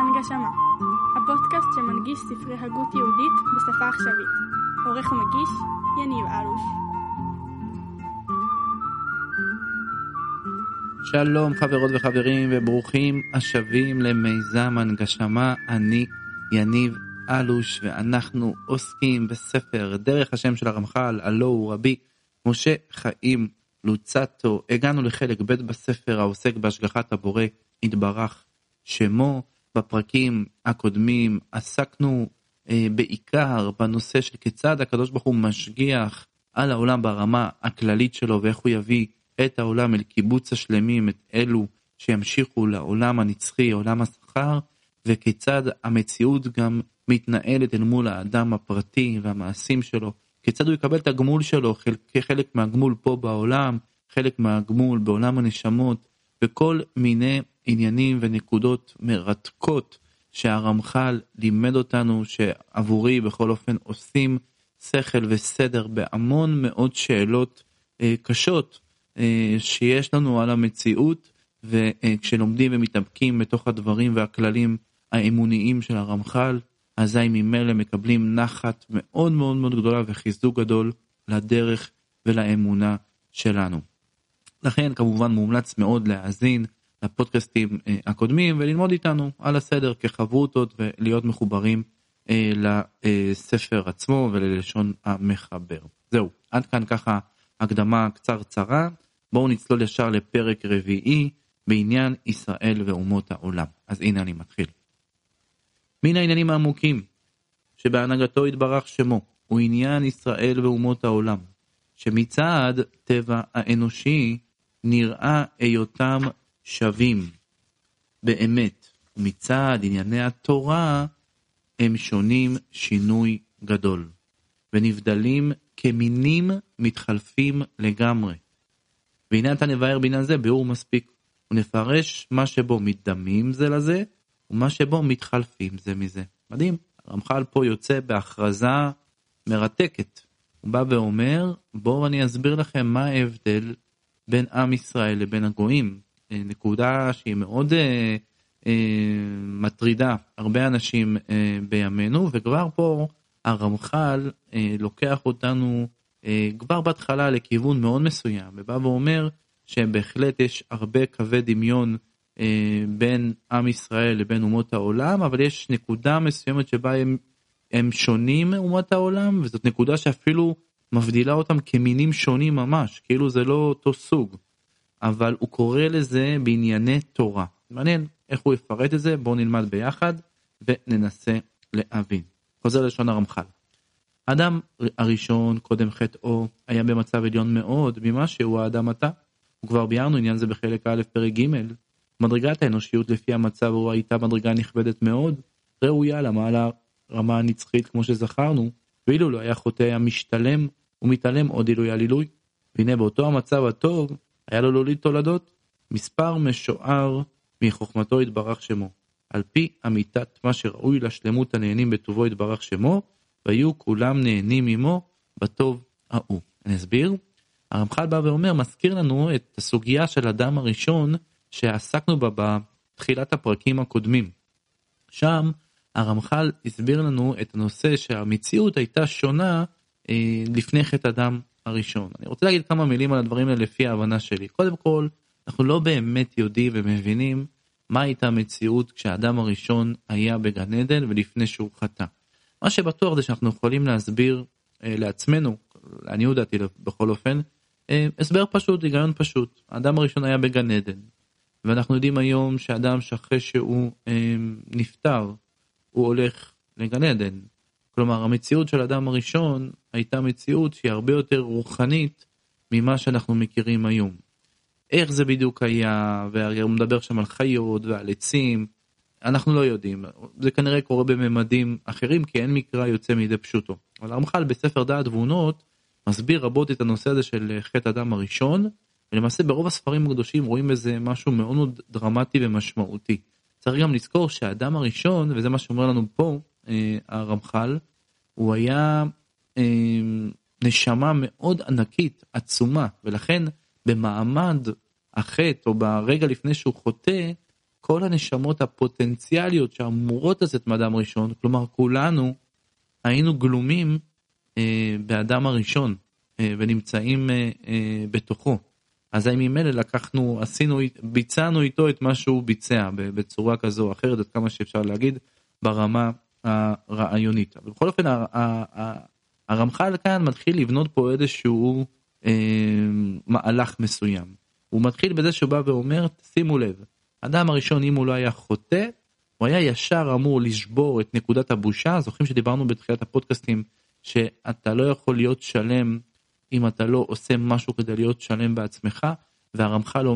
אנגה שמה, הפודקאסט שמנגיש ספרי הגות יהודית בשפה עכשווית. עורך ומגיש, יניב אלוש. שלום חברות וחברים וברוכים השבים למיזם אנגה שמה. אני יניב אלוש ואנחנו עוסקים בספר דרך השם של הרמחל, הלא הוא רבי משה חיים לוצאטו. הגענו לחלק ב' בספר העוסק בהשגחת הבורא יתברך שמו. בפרקים הקודמים עסקנו בעיקר בנושא של כיצד הקדוש ברוך הוא משגיח על העולם ברמה הכללית שלו, ואיך הוא יביא את העולם אל קיבוץ השלמים, את אלו שימשיכו לעולם הנצחי, עולם השכר, וכיצד המציאות גם מתנהלת אל מול האדם הפרטי והמעשים שלו, כיצד הוא יקבל את הגמול שלו, חלק מהגמול פה בעולם, חלק מהגמול בעולם הנשמות, וכל מיני עניינים ונקודות מרתקות שהרמחל לימד אותנו, שעבורי בכל אופן עושים שכל וסדר בהמון מאוד שאלות קשות שיש לנו על המציאות, וכשלומדים ומתאבקים בתוך הדברים והכללים האמוניים של הרמחל, אזי ממילא מקבלים נחת מאוד מאוד מאוד גדולה וחיזוק גדול לדרך ולאמונה שלנו. לכן כמובן מומלץ מאוד להאזין לפודקאסטים הקודמים וללמוד איתנו על הסדר כחברותות ולהיות מחוברים לספר עצמו וללשון המחבר. זהו, עד כאן ככה הקדמה קצרצרה. בואו נצלול ישר לפרק רביעי בעניין ישראל ואומות העולם. אז הנה אני מתחיל. מן העניינים העמוקים שבהנהגתו יתברך שמו הוא עניין ישראל ואומות העולם, שמצד טבע האנושי נראה היותם שווים באמת, ומצד ענייני התורה הם שונים שינוי גדול ונבדלים כמינים מתחלפים לגמרי. והנה אתה נבהר בעניין זה ביאור מספיק ונפרש מה שבו מתדמים זה לזה ומה שבו מתחלפים זה מזה. מדהים, הרמחל פה יוצא בהכרזה מרתקת. הוא בא ואומר, בואו אני אסביר לכם מה ההבדל בין עם ישראל לבין הגויים. נקודה שהיא מאוד מטרידה הרבה אנשים בימינו, וכבר פה הרמחל לוקח אותנו כבר בהתחלה לכיוון מאוד מסוים, ובא ואומר שבהחלט יש הרבה קווי דמיון בין עם ישראל לבין אומות העולם, אבל יש נקודה מסוימת שבה הם שונים מאומות העולם, וזאת נקודה שאפילו מבדילה אותם כמינים שונים ממש, כאילו זה לא אותו סוג. אבל הוא קורא לזה בענייני תורה. מעניין איך הוא יפרט את זה, בואו נלמד ביחד וננסה להבין. חוזר לשון הרמחל. האדם הראשון, קודם חטאו, היה במצב עליון מאוד ממה שהוא האדם עתה. וכבר ביארנו עניין זה בחלק א' פרק ג'. מדרגת האנושיות לפי המצב הוא הייתה מדרגה נכבדת מאוד, ראויה למעלה רמה הנצחית כמו שזכרנו, ואילו לא היה חוטא היה משתלם ומתעלם עוד עילוי על עילוי. והנה באותו המצב הטוב, היה לו להוליד תולדות, מספר משוער מחוכמתו יתברך שמו, על פי אמיתת מה שראוי לשלמות הנהנים בטובו יתברך שמו, והיו כולם נהנים עמו בטוב ההוא. אני אסביר. הרמחל בא ואומר, מזכיר לנו את הסוגיה של אדם הראשון שעסקנו בה בתחילת הפרקים הקודמים. שם הרמחל הסביר לנו את הנושא שהמציאות הייתה שונה לפני חטא אדם הראשון. אני רוצה להגיד כמה מילים על הדברים האלה לפי ההבנה שלי. קודם כל, אנחנו לא באמת יודעים ומבינים מה הייתה המציאות כשהאדם הראשון היה בגן עדן ולפני שהוא חטא. מה שבטוח זה שאנחנו יכולים להסביר לעצמנו, אני יודעתי בכל אופן, הסבר פשוט, היגיון פשוט. האדם הראשון היה בגן עדן, ואנחנו יודעים היום שאדם שאחרי שהוא נפטר, הוא הולך לגן עדן. כלומר, המציאות של האדם הראשון הייתה מציאות שהיא הרבה יותר רוחנית ממה שאנחנו מכירים היום. איך זה בדיוק היה, והוא מדבר שם על חיות ועל עצים, אנחנו לא יודעים. זה כנראה קורה בממדים אחרים, כי אין מקרא יוצא מידי פשוטו. אבל הרמח"ל בספר דעת תבונות מסביר רבות את הנושא הזה של חטא אדם הראשון, ולמעשה ברוב הספרים הקדושים רואים בזה משהו מאוד מאוד דרמטי ומשמעותי. צריך גם לזכור שהאדם הראשון, וזה מה שאומר לנו פה, הרמח"ל, הוא היה נשמה מאוד ענקית, עצומה, ולכן במעמד החטא או ברגע לפני שהוא חוטא, כל הנשמות הפוטנציאליות שאמורות לצאת מאדם ראשון, כלומר כולנו היינו גלומים באדם הראשון ונמצאים בתוכו. אז אם ממילא לקחנו, עשינו, ביצענו איתו את מה שהוא ביצע בצורה כזו או אחרת, עד כמה שאפשר להגיד, ברמה הרעיונית. אבל בכל אופן, הרמחל כאן מתחיל לבנות פה איזשהו מהלך מסוים. הוא מתחיל בזה שהוא בא ואומר, שימו לב, אדם הראשון, אם הוא לא היה חוטא, הוא היה ישר אמור לשבור את נקודת הבושה. זוכרים שדיברנו בתחילת הפודקאסטים, שאתה לא יכול להיות שלם אם אתה לא עושה משהו כדי להיות שלם בעצמך, והרמחל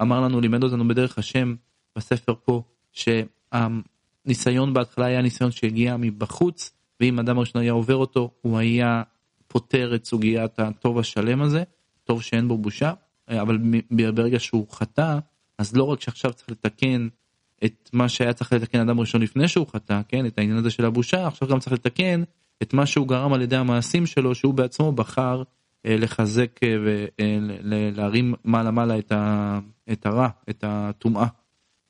אמר לנו, לימד אותנו בדרך השם, בספר פה, שהניסיון בהתחלה היה ניסיון שהגיע מבחוץ, ואם אדם הראשון היה עובר אותו, הוא היה פותר את סוגיית הטוב השלם הזה, טוב שאין בו בושה, אבל ברגע שהוא חטא, אז לא רק שעכשיו צריך לתקן את מה שהיה צריך לתקן אדם ראשון לפני שהוא חטא, כן? את העניין הזה של הבושה, עכשיו גם צריך לתקן את מה שהוא גרם על ידי המעשים שלו, שהוא בעצמו בחר לחזק ולהרים מעלה את הרע, את הטומאה,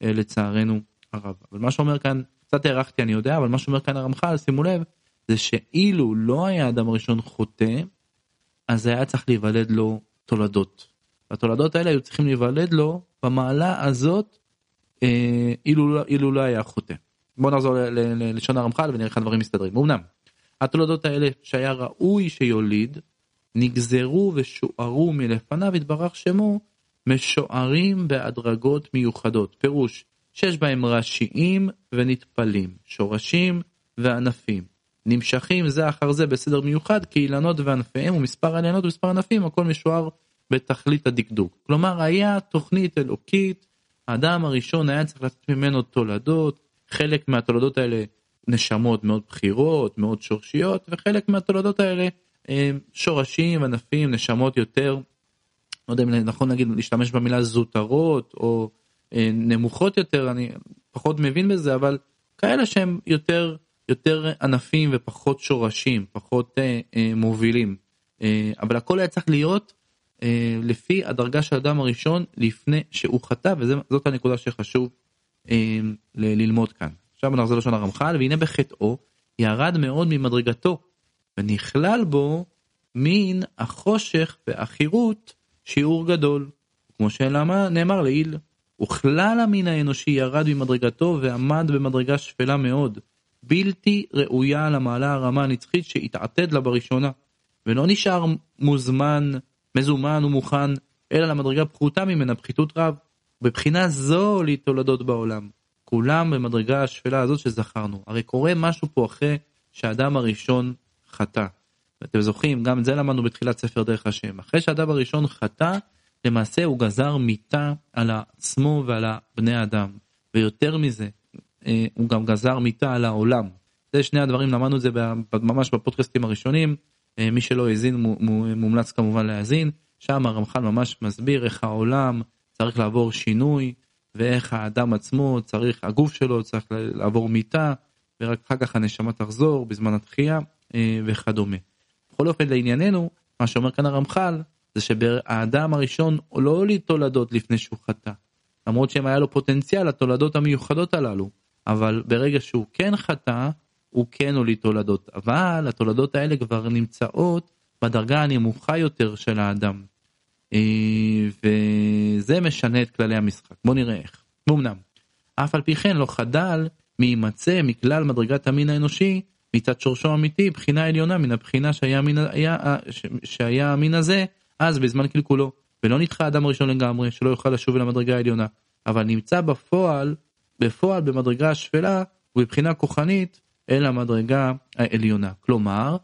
לצערנו הרב. אבל מה שאומר כאן, קצת הערכתי אני יודע, אבל מה שאומר כאן הרמחל, שימו לב, זה שאילו לא היה אדם ראשון חוטא, אז היה צריך להיוולד לו תולדות. והתולדות האלה היו צריכים להיוולד לו במעלה הזאת, אילו לא היה חוטא. בואו נחזור ללשון הרמחל ונראה איך הדברים מסתדרים. אמנם, התולדות האלה שהיה ראוי שיוליד, נגזרו ושוערו מלפניו, יתברך שמו, משוערים בהדרגות מיוחדות. פירוש, שיש בהם ראשיים ונטפלים, שורשים וענפים. נמשכים זה אחר זה בסדר מיוחד, כי אילנות וענפיהם ומספר אילנות ומספר ענפים, הכל משוער בתכלית הדקדוק. כלומר, היה תוכנית אלוקית, האדם הראשון היה צריך לתת ממנו תולדות, חלק מהתולדות האלה נשמות מאוד בחירות, מאוד שורשיות, וחלק מהתולדות האלה שורשים, ענפים, נשמות יותר, לא יודע אם נכון להגיד, להשתמש במילה זוטרות, או נמוכות יותר, אני פחות מבין בזה, אבל כאלה שהם יותר ענפים ופחות שורשים, פחות מובילים. אבל הכל היה צריך להיות לפי הדרגה של אדם הראשון לפני שהוא חטא, וזאת הנקודה שחשוב ללמוד כאן. עכשיו נחזור לשון הרמחל, והנה בחטאו ירד מאוד ממדרגתו, ונכלל בו מן החושך והחירות שיעור גדול, כמו שנאמר לעיל, וכלל המין האנושי ירד ממדרגתו ועמד במדרגה שפלה מאוד, בלתי ראויה למעלה הרמה הנצחית שהתעתד לה בראשונה, ולא נשאר מזומן ומוכן, אלא למדרגה פחותה ממנה פחיתות רב, בבחינה זו לתולדות בעולם. כולם במדרגה השפלה הזאת שזכרנו. הרי קורה משהו פה אחרי שהאדם הראשון חטא. ואתם זוכרים, גם את זה למדנו בתחילת ספר דרך השם. אחרי שהאדם הראשון חטא, למעשה הוא גזר מיתה על עצמו ועל בני האדם. ויותר מזה, הוא גם גזר מיתה על העולם. זה שני הדברים, למדנו את זה ממש בפודקאסטים הראשונים. מי שלא האזין, מומלץ כמובן להאזין. שם הרמחל ממש מסביר איך העולם צריך לעבור שינוי, ואיך האדם עצמו צריך, הגוף שלו צריך לעבור מיטה, ורק אחר כך הנשמה תחזור בזמן התחייה וכדומה. בכל אופן לענייננו, מה שאומר כאן הרמחל, זה שהאדם הראשון לא הוליד תולדות לפני שהוא חטא, למרות שהם היה לו פוטנציאל התולדות המיוחדות הללו, אבל ברגע שהוא כן חטא, הוא כן הוליד תולדות, אבל התולדות האלה כבר נמצאות בדרגה הנמוכה יותר של האדם. וזה משנה את כללי המשחק. בוא נראה איך. אמנם, אף על פי כן לא חדל מימצא מכלל מדרגת המין האנושי מצד שורשו אמיתי, בחינה עליונה מן הבחינה שהיה המין הזה אז בזמן קלקולו, ולא נדחה אדם ראשון לגמרי שלא יוכל לשוב אל המדרגה העליונה, אבל נמצא בפועל במדרגה השפלה ובבחינה כוחנית אל המדרגה העליונה. כלומר,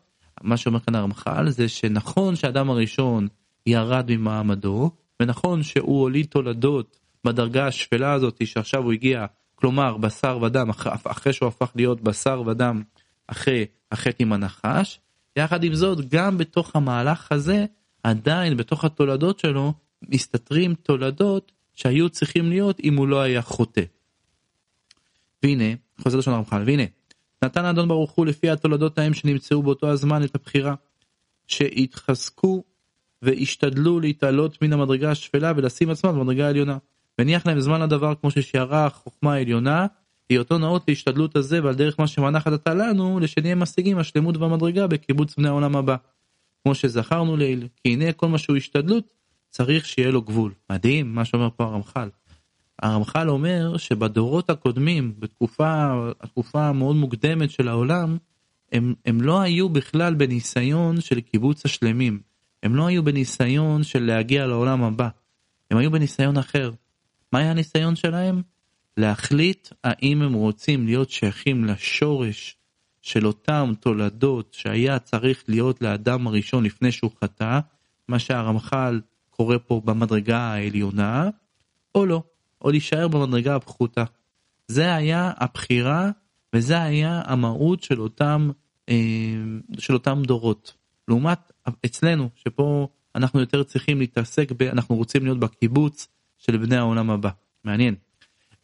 מה שאומר כאן הרמחל זה שנכון שהאדם הראשון ירד ממעמדו, ונכון שהוא הוליד תולדות בדרגה השפלה הזאת שעכשיו הוא הגיע, כלומר בשר ודם, אחרי שהוא הפך להיות בשר ודם אחרי החטא עם הנחש, יחד עם זאת גם בתוך המהלך הזה, עדיין בתוך התולדות שלו מסתתרים תולדות שהיו צריכים להיות אם הוא לא היה חוטא. והנה, חוזר לשון הרמחל, והנה, נתן האדון ברוך הוא לפי התולדות ההם שנמצאו באותו הזמן את הבחירה, שהתחזקו והשתדלו להתעלות מן המדרגה השפלה ולשים עצמם במדרגה העליונה. מניח להם זמן לדבר כמו ששיירה החוכמה העליונה, היא אותו נאות להשתדלות הזה, ועל דרך מה שמנחת אתה לנו, לשניים משיגים השלמות והמדרגה בקיבוץ בני העולם הבא. כמו שזכרנו ליל, כי הנה כל מה שהוא השתדלות, צריך שיהיה לו גבול. מדהים מה שאומר פה הרמחל. הרמחל אומר שבדורות הקודמים, בתקופה מאוד מוקדמת של העולם, הם לא היו בכלל בניסיון של קיבוץ השלמים. הם לא היו בניסיון של להגיע לעולם הבא. הם היו בניסיון אחר. מה היה הניסיון שלהם? להחליט האם הם רוצים להיות שייכים לשורש של אותם תולדות שהיה צריך להיות לאדם הראשון לפני שהוא חטא, מה שהרמחל קורא פה במדרגה העליונה, או לא, או להישאר במדרגה הפחותה. זה היה הבחירה, וזה היה המהות של אותם דורות. לעומת אצלנו, שפה אנחנו יותר צריכים להתעסק, אנחנו רוצים להיות בקיבוץ של בני העולם הבא. מעניין.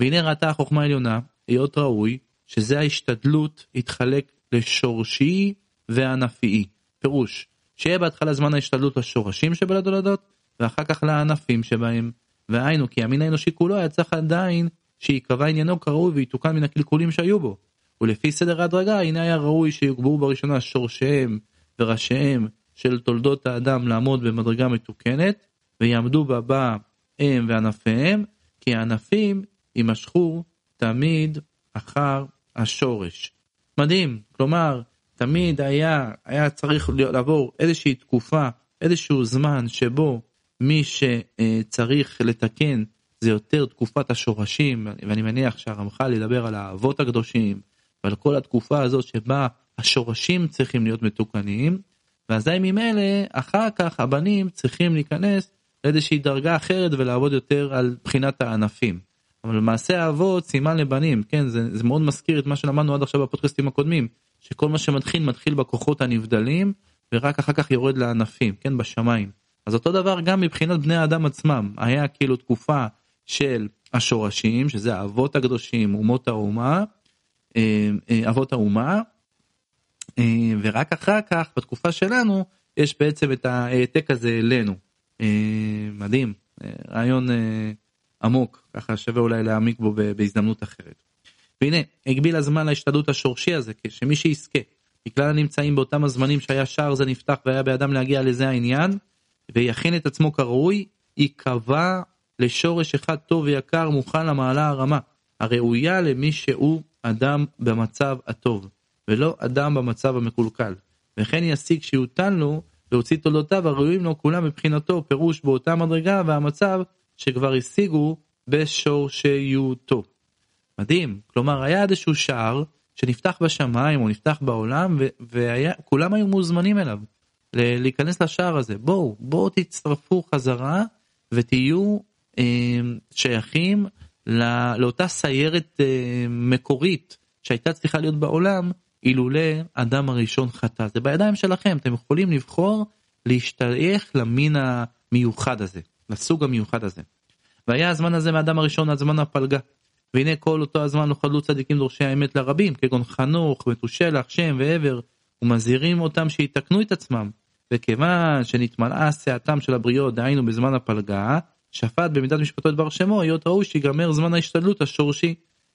והנה ראתה החוכמה העליונה, להיות ראוי, שזה ההשתדלות התחלק לשורשי וענפי. פירוש, שיהיה בהתחלה זמן ההשתדלות לשורשים שבלדולדות, ואחר כך לענפים שבהם. והיינו, כי המין האנושי כולו היה צריך עדיין שיקבע עניינו כראוי ויתוקן מן הקלקולים שהיו בו. ולפי סדר ההדרגה, הנה היה ראוי שיוגברו בראשונה שורשיהם וראשיהם של תולדות האדם לעמוד במדרגה מתוקנת, ויעמדו בבא הם וענפיהם, כי הענפים יימשכו תמיד אחר השורש. מדהים, כלומר, תמיד היה צריך לעבור איזושהי תקופה, איזשהו זמן שבו מי שצריך לתקן זה יותר תקופת השורשים, ואני מניח שהרמח"ל ידבר על האבות הקדושים, ועל כל התקופה הזאת שבה השורשים צריכים להיות מתוקנים, ואזי ממילא אחר כך הבנים צריכים להיכנס לאיזושהי דרגה אחרת ולעבוד יותר על בחינת הענפים. אבל למעשה האבות סימן לבנים, כן, זה מאוד מזכיר את מה שלמדנו עד עכשיו בפודקאסטים הקודמים, שכל מה שמתחיל בכוחות הנבדלים, ורק אחר כך יורד לענפים, כן, בשמיים. אז אותו דבר גם מבחינת בני האדם עצמם, היה כאילו תקופה של השורשים, שזה האבות הקדושים, אבות האומה, ורק אחר כך, בתקופה שלנו, יש בעצם את העתק הזה אלינו. מדהים, רעיון עמוק, ככה שווה אולי להעמיק בו בהזדמנות אחרת. והנה, הגביל הזמן להשתדלות השורשי הזה, שמי שיזכה, בכלל נמצאים באותם הזמנים שהיה שער זה נפתח, והיה באדם להגיע לזה העניין, ויכין את עצמו כראוי, יקבע לשורש אחד טוב ויקר, מוכן למעלה הרמה, הראויה למי שהוא אדם במצב הטוב, ולא אדם במצב המקולקל. וכן ישיג שיותן לו, להוציא תולדותיו הראויים לו כולם מבחינתו, פירוש באותה מדרגה והמצב שכבר השיגו בשורשיותו. מדהים, כלומר היה איזשהו שער שנפתח בשמיים או נפתח בעולם, וכולם היו מוזמנים אליו להיכנס לשער הזה. בואו תצטרפו חזרה ותהיו שייכים לאותה סיירת מקורית שהייתה צריכה להיות בעולם אילולא אדם הראשון חטא. זה בידיים שלכם, אתם יכולים לבחור להשתייך למין המיוחד הזה, לסוג המיוחד הזה. והיה הזמן הזה מאדם הראשון עד זמן הפלגה. והנה כל אותו הזמן לא חדלו צדיקים דורשי האמת לרבים, כגון חנוך, מתושלח, שם ועבר, ומזהירים אותם שיתקנו את עצמם. וכיוון שנתמלאה סעתם של הבריות, דהיינו בזמן הפלגה, שפט במידת משפטו את בר שמו, היות ראוי שיגמר זמן ההשתדלות השורשי,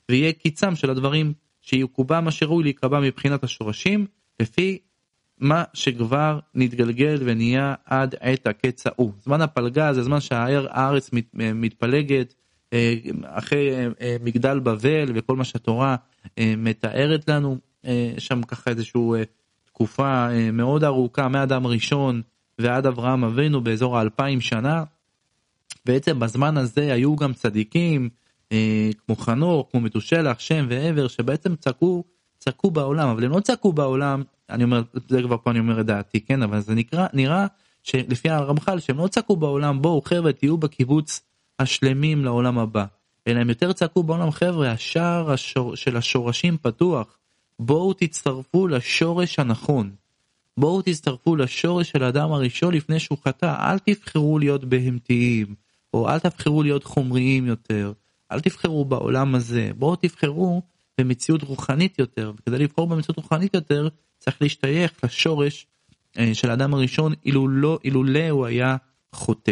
ויהיה קיצם של הדברים, שיקובע מה שראוי להיקבע מבחינת השורשים, לפי מה שכבר נתגלגל ונהיה עד עת הקצאו. זמן הפלגה זה זמן שהארץ מתפלגת, אחרי מגדל בבל וכל מה שהתורה מתארת לנו, שם ככה איזשהו תקופה מאוד ארוכה, מאדם ראשון ועד אברהם אבינו באזור 2000 שנה, בעצם בזמן הזה היו גם צדיקים, כמו חנוך, כמו מתושלח, שם ועבר, שבעצם צעקו בעולם, אבל הם לא צעקו בעולם, אני אומר, זה כבר פה אני אומר את דעתי, כן, אבל זה נראה שלפי הרמח"ל, שהם לא צעקו בעולם, בואו חבר'ה, תהיו בקיבוץ השלמים לעולם הבא, אלא הם יותר צעקו בעולם, חבר'ה, השער של השורשים פתוח, בואו תצטרפו לשורש הנכון, בואו תצטרפו לשורש של האדם הראשון לפני שהוא חטא, אל תבחרו להיות בהמתיים, או אל תבחרו להיות חומריים יותר, אל תבחרו בעולם הזה, בואו תבחרו במציאות רוחנית יותר, וכדי לבחור במציאות רוחנית יותר, צריך להשתייך לשורש של האדם הראשון, אילולא הוא היה חוטא.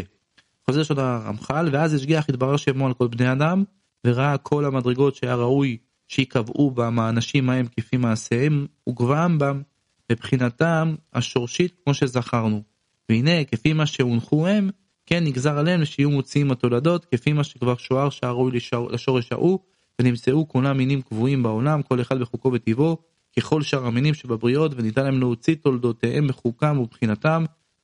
חוזר של הרמחל, ואז השגיח התברר שמו על כל בני אדם, וראה כל המדרגות שהיה ראוי שיקבעו בהם האנשים מהם כפי מעשיהם, וגבעם בהם, מבחינתם השורשית כמו שזכרנו. והנה, כפי מה שהונחו הם, כן נגזר עליהם שיהיו מוציאים התולדות, כפי מה שכבר שוער שהראוי לשורש ההוא, ונמצאו כולם מינים קבועים בעולם, כל אחד בחוקו בטבעו, ככל שאר המינים שבבריאות, וניתן להם להוציא תולדותיהם בחוקם ובחינתם,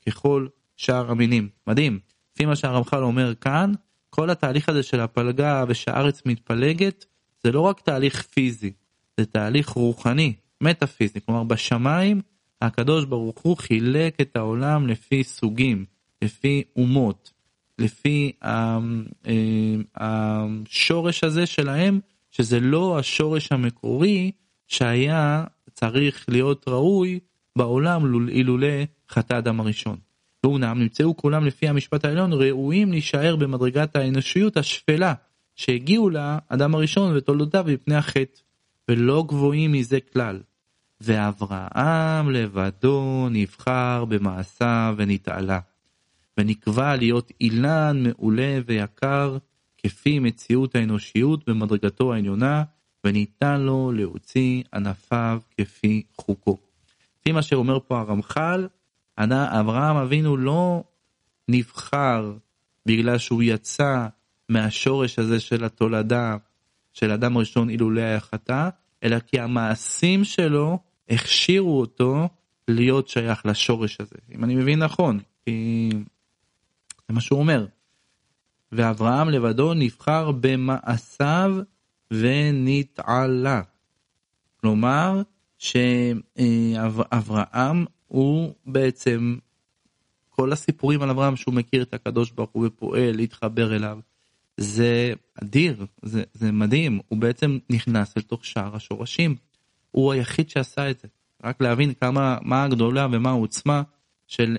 ככל שאר המינים. מדהים. לפי מה שהרמח"ל אומר כאן, כל התהליך הזה של הפלגה ושהארץ מתפלגת, זה לא רק תהליך פיזי, זה תהליך רוחני, מטאפיזי. כלומר, בשמיים, הקדוש ברוך הוא חילק את העולם לפי סוגים, לפי אומות, לפי השורש הזה שלהם, שזה לא השורש המקורי שהיה צריך להיות ראוי בעולם אילולא חטא האדם הראשון. ואומנם נמצאו כולם לפי המשפט העליון ראויים להישאר במדרגת האנושיות השפלה שהגיעו לה אדם הראשון ותולדותיו בפני החטא, ולא גבוהים מזה כלל. ואברהם לבדו נבחר במעשה ונתעלה, ונקבע להיות אילן מעולה ויקר כפי מציאות האנושיות במדרגתו העליונה, וניתן לו להוציא ענפיו כפי חוקו. לפי מה שאומר פה הרמח"ל, אברהם אבינו לא נבחר בגלל שהוא יצא מהשורש הזה של התולדה של אדם ראשון אילולא היה חטא, אלא כי המעשים שלו הכשירו אותו להיות שייך לשורש הזה. אם אני מבין נכון, כי זה מה שהוא אומר. ואברהם לבדו נבחר במעשיו ונתעלה. כלומר, שאברהם הוא בעצם, כל הסיפורים על אברהם שהוא מכיר את הקדוש ברוך הוא ופועל להתחבר אליו, זה אדיר, זה מדהים. הוא בעצם נכנס אל תוך שער השורשים. הוא היחיד שעשה את זה. רק להבין מה הגדולה ומה העוצמה של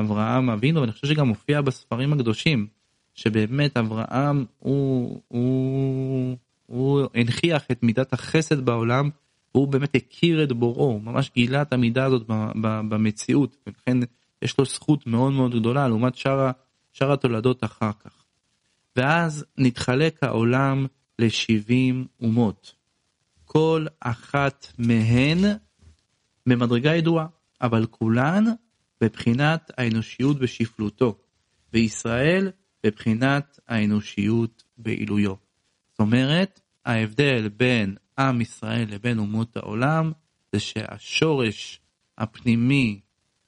אברהם אבינו, ואני חושב שגם מופיע בספרים הקדושים, שבאמת אברהם הוא הנחיח את מידת החסד בעולם, והוא באמת הכיר את בוראו, ממש גילה את המידה הזאת במציאות, ולכן יש לו זכות מאוד מאוד גדולה, לעומת שאר התולדות אחר כך. ואז נתחלק העולם ל70 אומות, כל אחת מהן במדרגה ידועה, אבל כולן בבחינת האנושיות בשפלותו, וישראל בבחינת האנושיות בעילויו. זאת אומרת, ההבדל בין עם ישראל לבין אומות העולם, זה שהשורש הפנימי,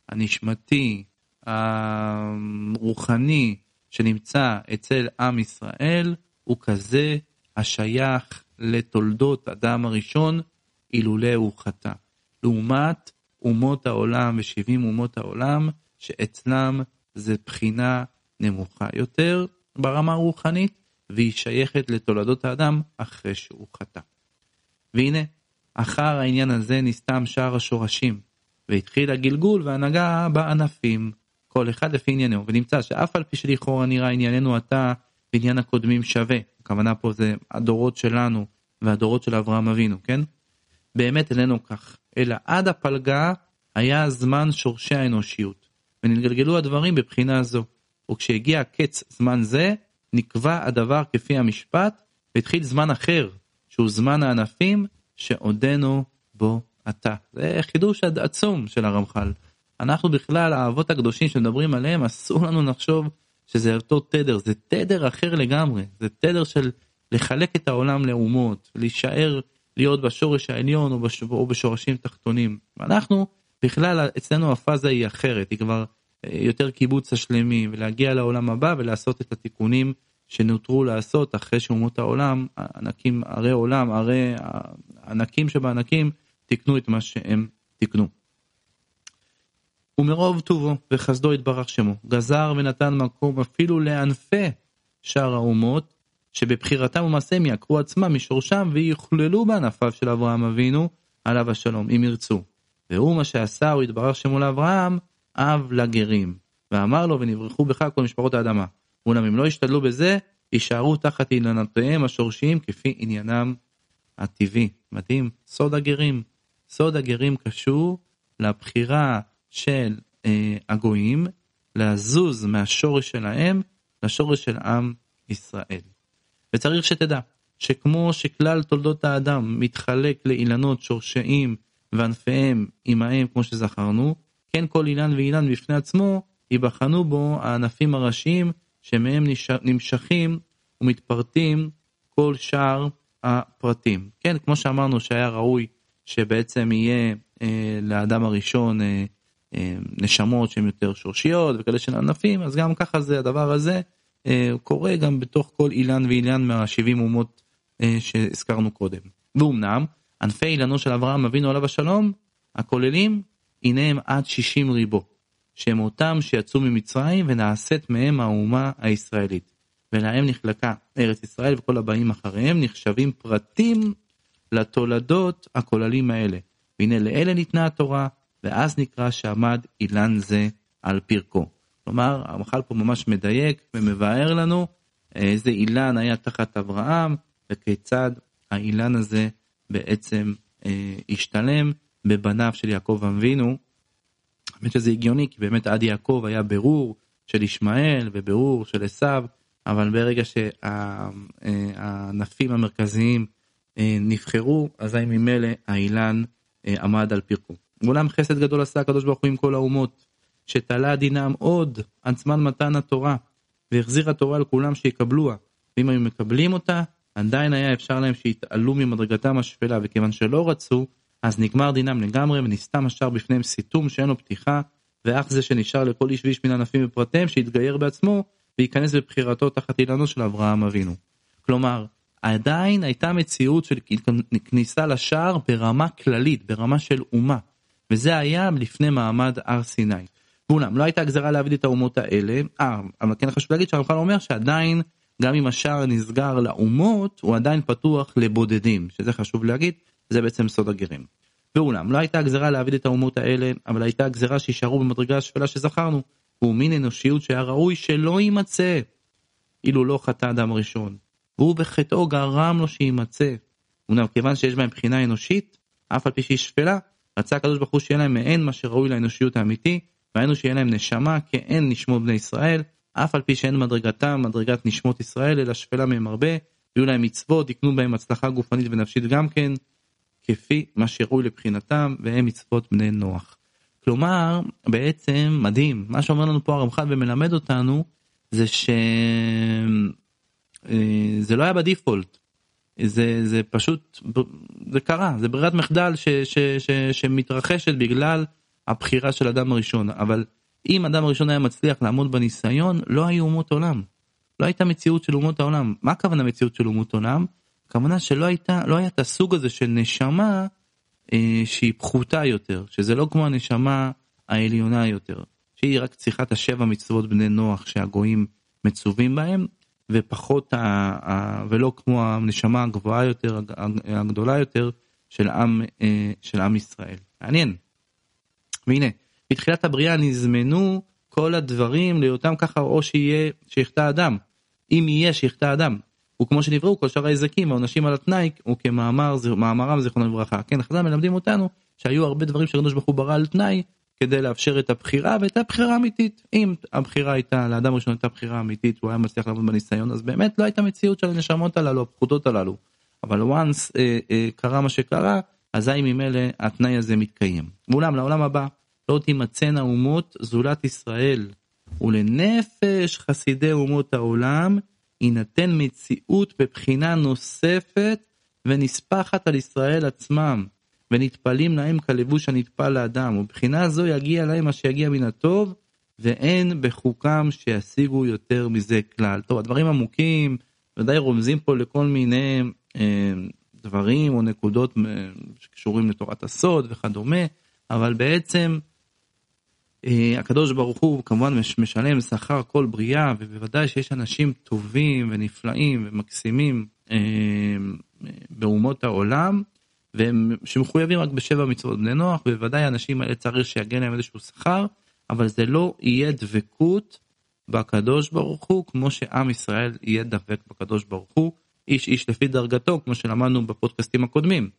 הנשמתי, הרוחני, שנמצא אצל עם ישראל, הוא כזה השייך לתולדות אדם הראשון, אילולא הוא חטא. לעומת אומות העולם ו70 אומות העולם, שאצלם זה בחינה נמוכה יותר ברמה הרוחנית, והיא שייכת לתולדות האדם אחרי שהוא חטא. והנה, אחר העניין הזה נסתם שער השורשים, והתחיל הגלגול והנהגה בענפים, כל אחד לפי עניינו, ונמצא שאף על פי שלכאורה נראה ענייננו עתה בעניין הקודמים שווה, הכוונה פה זה הדורות שלנו והדורות של אברהם אבינו, כן? באמת איננו כך, אלא עד הפלגה היה זמן שורשי האנושיות, ונתגלגלו הדברים בבחינה זו, וכשהגיע קץ זמן זה, נקבע הדבר כפי המשפט, והתחיל זמן אחר, שהוא זמן הענפים שעודנו בו עתה. זה חידוש עצום של הרמח"ל. אנחנו בכלל, האבות הקדושים שמדברים עליהם, אסור לנו לחשוב שזה אותו תדר, זה תדר אחר לגמרי, זה תדר של לחלק את העולם לאומות, להישאר להיות בשורש העליון או בשורשים תחתונים. אנחנו, בכלל, אצלנו הפאזה היא אחרת, היא כבר יותר קיבוץ השלמי, ולהגיע לעולם הבא ולעשות את התיקונים שנותרו לעשות אחרי שאומות העולם, הרי הענקים שבענקים, תקנו את מה שהם תקנו. ומרוב טובו וחסדו יתברך שמו, גזר ונתן מקום אפילו לענפי שאר האומות, שבבחירתם ומעשיהם יעקרו עצמם משורשם, ויוכללו בענפיו של אברהם אבינו, עליו השלום, אם ירצו. והוא מה שעשה, הוא יתברך שמו לאברהם, אב לגרים. ואמר לו, ונברחו בך כל משפחות האדמה. ואולם אם לא ישתדלו בזה, יישארו תחת עניינותיהם השורשיים, כפי עניינם הטבעי. מתאים? סוד הגרים. סוד הגרים קשור לבחירה של הגויים להזוז מהשורש שלהם לשורש של עם ישראל. וצריך שתדע שכמו שכלל תולדות האדם מתחלק לאילנות שורשיים וענפיהם עמהם כמו שזכרנו, כן כל אילן ואילן בפני עצמו ייבחנו בו הענפים הראשיים שמהם נמשכים ומתפרטים כל שאר הפרטים. כן, כמו שאמרנו שהיה ראוי שבעצם יהיה לאדם הראשון נשמות שהן יותר שורשיות וכאלה של ענפים, אז גם ככה זה הדבר הזה קורה גם בתוך כל אילן ואילן מה-70 אומות שהזכרנו קודם. ואומנם ענפי אילנו של אברהם אבינו עליו השלום הכוללים הנה הם עד 60 ריבו שהם אותם שיצאו ממצרים ונעשית מהם האומה הישראלית, ולהם נחלקה ארץ ישראל וכל הבאים אחריהם נחשבים פרטים לתולדות הכוללים האלה, והנה לאלה ניתנה התורה ואז נקרא שעמד אילן זה על פרקו. כלומר הרמחל פה ממש מדייק ומבאר לנו איזה אילן היה תחת אברהם וכיצד האילן הזה בעצם השתלם בבניו של יעקב אבינו. באמת שזה הגיוני, כי באמת עד יעקב היה ברור של ישמעאל וברור של עשו, אבל ברגע שהענפים המרכזיים נבחרו, אזי ממילא האילן עמד על פרקו. ואולם חסד גדול עשה הקדוש ברוך הוא עם כל האומות, שתלה דינם עוד עד זמן מתן התורה, והחזיר התורה לכולם שיקבלוה, ואם היו מקבלים אותה, עדיין היה אפשר להם שיתעלו ממדרגתם השפלה, וכיוון שלא רצו, אז נגמר דינם לגמרי, ונסתם השאר בפניהם סיתום שאין לו פתיחה, ואך זה שנשאר לכל איש ואיש מן ענפים ופרטיהם, שהתגייר בעצמו, וייכנס בבחירתו תחת אילנו של אברהם אבינו. כלומר, עדיין הייתה מציאות של כניסה לשער ברמה כללית, ברמה של אומה, וזה היה לפני מעמד הר סיני. ואולם, לא הייתה גזרה להעביד את האומות האלה, אבל כן חשוב להגיד שהרמח"ל אומר שעדיין, גם אם השער נסגר לאומות, הוא עדיין פתוח לבודדים, שזה חשוב להגיד, זה בעצם סוד הגרים. ואולם, לא הייתה גזרה להעביד את האומות האלה, אבל הייתה גזרה שישארו במדרגה השפלה שזכרנו, והוא מין אנושיות שהיה ראוי שלא יימצא, אילו לא חטא אדם ראשון. והוא בחטאו גרם לו שימצא. ואולם, כיוון שיש בהם בחינה אנושית, אף על פי שהיא שפלה, רצה הקדוש ברוך הוא שיהיה להם מעין מה שראוי לאנושיות האמיתי, והיינו שיהיה להם נשמה כאין נשמות בני ישראל, אף על פי שאין מדרגתם, מדרגת נשמות ישראל, אלא שפלה מהם הרבה, יהיו להם מצוות, יקנו בהם הצלחה גופנית ונפשית גם כן, כפי מה שראוי לבחינתם, והם מצוות בני נוח. כלומר, בעצם מדהים, מה שאומר לנו פה הרמח"ל ומלמד אותנו, זה שזה לא היה בדיפולט, זה פשוט, זה קרה, זה ברירת מחדל שמתרחשת בגלל הבחירה של אדם הראשון, אבל אם אדם הראשון היה מצליח לעמוד בניסיון, לא היו אומות עולם. לא הייתה מציאות של אומות העולם. מה הכוונה מציאות של אומות עולם? הכוונה שלא הייתה, לא היה את הסוג הזה של נשמה שהיא פחותה יותר, שזה לא כמו הנשמה העליונה יותר, שהיא רק צריכת השבע מצוות בני נוח שהגויים מצווים בהם, ופחות, ולא כמו הנשמה הגבוהה יותר, הגדולה יותר של עם ישראל. מעניין. והנה, בתחילת הבריאה נזמנו כל הדברים להיותם ככה או שיהיה שיחטא אדם. אם יהיה שיחטא אדם. וכמו שנבראו כל שאר העזקים, העונשים על התנאי, וכמאמרם זיכרונו לברכה. כן, חז"ל מלמדים אותנו שהיו הרבה דברים שהקדוש ברוך הוא ברא על תנאי, כדי לאפשר את הבחירה, והייתה בחירה אמיתית. אם הבחירה הייתה, לאדם ראשון הייתה בחירה אמיתית, הוא היה מצליח לעמוד בניסיון, אז באמת לא הייתה מציאות של הנשמות הללו, הפחותות הללו. אבל once קרה מה שקרה, אזי ממילא התנאי הזה מתקיים. ואולם, לעולם הבא, לא תימצאנה אומות זולת ישראל, ולנפש חסידי אומות העולם, יינתן מציאות בבחינה נוספת, ונספחת על ישראל עצמם. ונתפלים להם כלבוש הנתפל לאדם, ובבחינה זו יגיע להם מה שיגיע מן הטוב, ואין בחוקם שישיגו יותר מזה כלל. טוב, הדברים עמוקים, ודאי רומזים פה לכל מיני דברים או נקודות שקשורים לתורת הסוד וכדומה, אבל בעצם הקדוש ברוך הוא כמובן משלם שכר כל בריאה, ובוודאי שיש אנשים טובים ונפלאים ומקסימים באומות העולם, שמחויבים רק בשבע מצוות בני נוח, ובוודאי האנשים האלה צריך שיגן להם איזשהו שכר, אבל זה לא יהיה דבקות בקדוש ברוך הוא, כמו שעם ישראל יהיה דבק בקדוש ברוך הוא, איש איש לפי דרגתו, כמו שלמדנו בפודקאסטים הקודמים,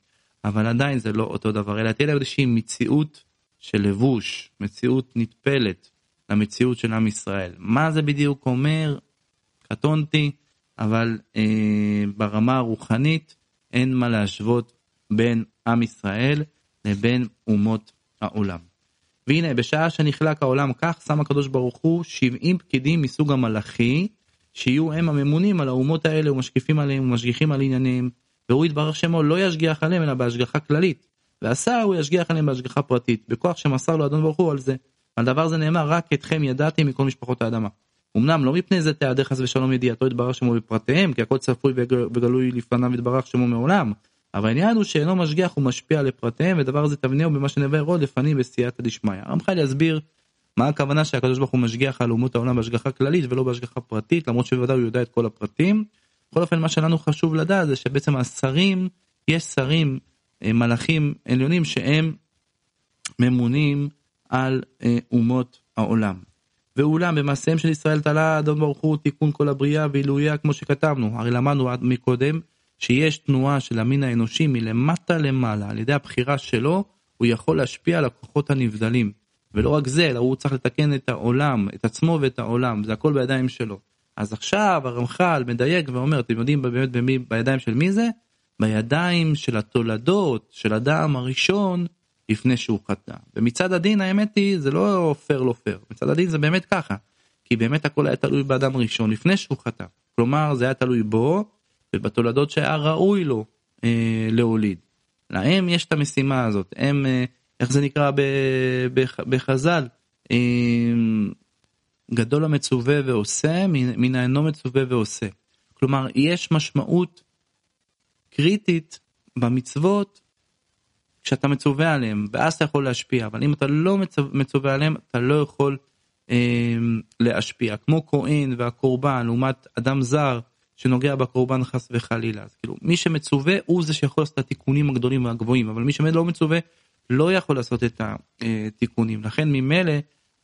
אבל עדיין זה לא אותו דבר, אלא תהיה להם איזושהי מציאות של לבוש, מציאות נטפלת למציאות של עם ישראל. מה זה בדיוק אומר? קטונתי, אבל ברמה הרוחנית אין מה להשוות בין עם ישראל לבין אומות העולם. והנה, בשעה שנחלק העולם כך, שם הקדוש ברוך הוא 70 פקידים מסוג המלאכי, שיהיו הם הממונים על האומות האלה ומשקיפים עליהם ומשגיחים על ענייניהם, והוא יתברך שמו לא ישגיח עליהם אלא בהשגחה כללית, ועשה הוא ישגיח עליהם בהשגחה פרטית, בכוח שמסר לו אדון ברוך הוא על זה. על דבר זה נאמר, רק אתכם ידעתי מכל משפחות האדמה. אמנם לא מפני זה תעדי חס ושלום ידיעתו יתברך שמו בפרטיהם, כי הכל צפוי וגלוי לפניו יתברך שמו מעולם, אבל העניין הוא שאינו משגיח ומשפיע לפרטיהם, ודבר זה תבנהו במה שנבהר עוד לפני בסייעתא דשמיא. הרמח"ל יסביר מה הכוונה שהקדוש ברוך הוא משגיח על אומות העולם בהשגחה כללית ולא בהשגחה פרטית, למרות שבוודאי הוא יודע את כל הפרטים. בכל אופן, מה שלנו חשוב לדעת זה שבעצם השרים, יש שרים, מלאכים עליונים שהם ממונים על אומות העולם. ואולם במעשיהם של ישראל תלה אדון ברוך הוא תיקון כל הבריאה ועילויה, כמו שכתבנו. הרי למדנו עד מקודם שיש תנועה של המין האנושי מלמטה למעלה, על ידי הבחירה שלו הוא יכול להשפיע על הכוחות הנבדלים. ולא רק זה, אלא הוא צריך לתקן את העולם, את עצמו ואת העולם, זה הכל בידיים שלו. אז עכשיו הרמח"ל מדייק ואומר, אתם יודעים באמת במי, בידיים של מי זה? בידיים של התולדות, של אדם הראשון, לפני שהוא חטא. ומצד הדין, האמת היא, זה לא פייר לא פייר. מצד הדין זה באמת ככה, כי באמת הכל היה תלוי באדם ראשון, לפני שהוא חטא. כלומר, זה היה תלוי בו, ובתולדות שהיה ראוי לו להוליד. להם יש את המשימה הזאת, הם... איך זה נקרא בחז"ל? גדול המצווה ועושה, מן האינו מצווה ועושה. כלומר, יש משמעות קריטית במצוות כשאתה מצווה עליהם, ואז אתה יכול להשפיע, אבל אם אתה לא מצווה עליהם, אתה לא יכול להשפיע. כמו כהן והקורבן, לעומת אדם זר שנוגע בקורבן חס וחלילה. אז כאילו, מי שמצווה הוא זה שיכול לעשות את התיקונים הגדולים והגבוהים, אבל מי שלא מצווה, לא יכול לעשות את התיקונים. לכן ממילא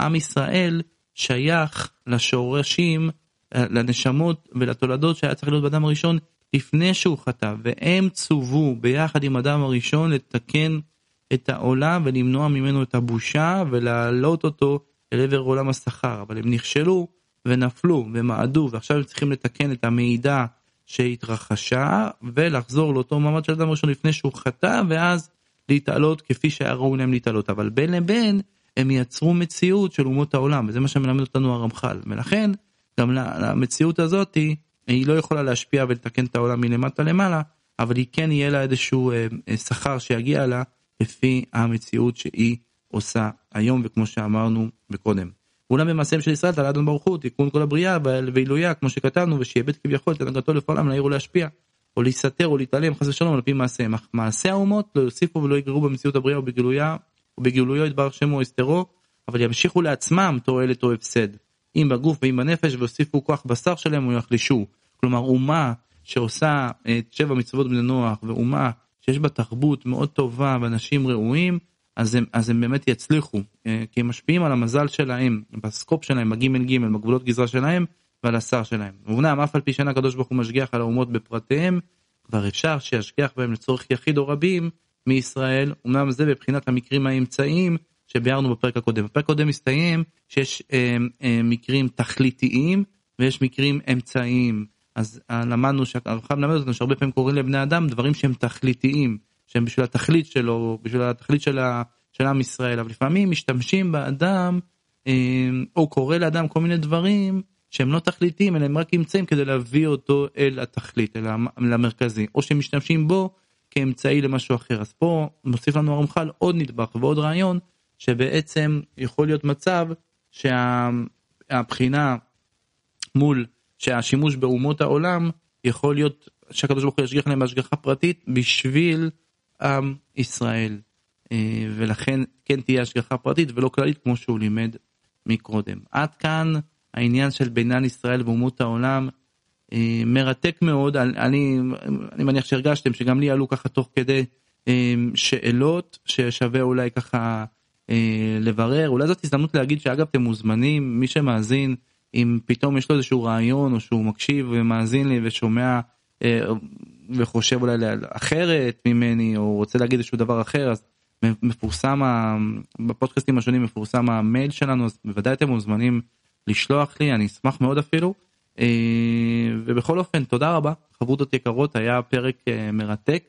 עם ישראל שייך לשורשים, לנשמות ולתולדות שהיה צריך להיות באדם הראשון לפני שהוא חטא, והם צוו ביחד עם אדם הראשון לתקן את העולם ולמנוע ממנו את הבושה ולהעלות אותו אל עבר עולם השכר. אבל הם נכשלו ונפלו ומעדו, ועכשיו הם צריכים לתקן את המידע שהתרחשה ולחזור לאותו מעמד של אדם הראשון לפני שהוא חטא, ואז להתעלות כפי שהראו להם להתעלות. אבל בין לבין הם יצרו מציאות של אומות העולם, וזה מה שמלמד אותנו הרמח"ל. ולכן גם למציאות הזאת היא לא יכולה להשפיע ולתקן את העולם מלמטה למעלה, אבל היא כן יהיה לה איזשהו שכר שיגיע לה לפי המציאות שהיא עושה היום, וכמו שאמרנו בקודם. אולם במעשיהם של ישראל תלה אדון ברוך הוא תיקון כל הבריאה ועילויה, כמו שכתבנו, ושיעבד כביכול את הנהגתו לפי העולם להעיר ולהשפיע או להסתתר או להתעלם חס ושלום על פי מעשיהם. אך מעשי האומות לא יוסיפו ולא יגררו במציאות הבריאה ובגילויו יתברך שמו הסתרו, אבל ימשיכו לעצמם תועלת או הפסד, אם בגוף ואם בנפש, ויוסיפו כוח בשר שלהם ויחלישו. כלומר, אומה שעושה את שבע מצוות בני נוח, ואומה שיש בה תרבות מאוד טובה ואנשים ראויים, אז הם באמת יצליחו, כי הם משפיעים על המזל שלהם, בסקופ שלהם, בגימל גימל, בגבולות גזרה שלהם, ועל השר שלהם. ובנם, אף על פי שאין הקדוש ברוך הוא משגיח על האומות בפרטיהם, כבר אפשר שישגיח בהם לצורך יחיד או רבים מישראל. אומנם זה בבחינת המקרים האמצעיים שביארנו בפרק הקודם. בפרק הקודם מסתיים שיש מקרים תכליתיים ויש מקרים אמצעיים. אז למדנו, הרמח"ל מלמד אותנו שהרבה פעמים קוראים לבני אדם דברים שהם תכליתיים, שהם בשביל התכלית שלו, בשביל התכלית של עם ישראל. אבל לפעמים משתמשים באדם או קורא לאדם כל מיני דברים שהם לא תכליתיים, אלא הם רק אמצעים כדי להביא אותו אל התכלית, אל המרכזי, או שהם משתמשים בו כאמצעי למשהו אחר. אז פה מוסיף לנו הרמח"ל עוד נדבך ועוד רעיון, שבעצם יכול להיות מצב שהבחינה מול שהשימוש באומות העולם, יכול להיות שהקדוש ברוך הוא ישגיח להם בהשגחה פרטית בשביל עם ישראל, ולכן כן תהיה השגחה פרטית ולא כללית כמו שהוא לימד מקודם. עד כאן העניין של בינן ישראל ואומות העולם, מרתק מאוד. אני מניח שהרגשתם שגם לי עלו ככה תוך כדי שאלות ששווה אולי ככה לברר. אולי זאת הזדמנות להגיד שאגב אתם מוזמנים, מי שמאזין, אם פתאום יש לו איזשהו רעיון או שהוא מקשיב ומאזין לי ושומע וחושב אולי אחרת ממני או רוצה להגיד איזשהו דבר אחר, אז מפורסם, בפודקאסטים השונים מפורסם המייל שלנו, אז בוודאי אתם מוזמנים לשלוח לי, אני אשמח מאוד אפילו. ובכל אופן, תודה רבה, חברות יקרות, היה פרק מרתק,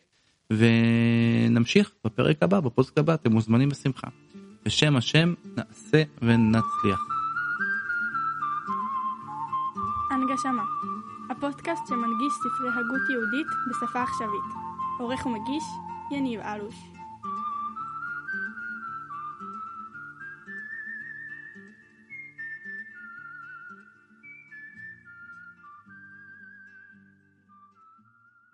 ונמשיך בפרק הבא, בפודקאסט הבא, אתם מוזמנים בשמחה. בשם השם, נעשה ונצליח. אנגה שמה, הפודקאסט שמנגיש ספרי הגות יהודית בשפה עכשווית. עורך ומגיש, יניב אלוש.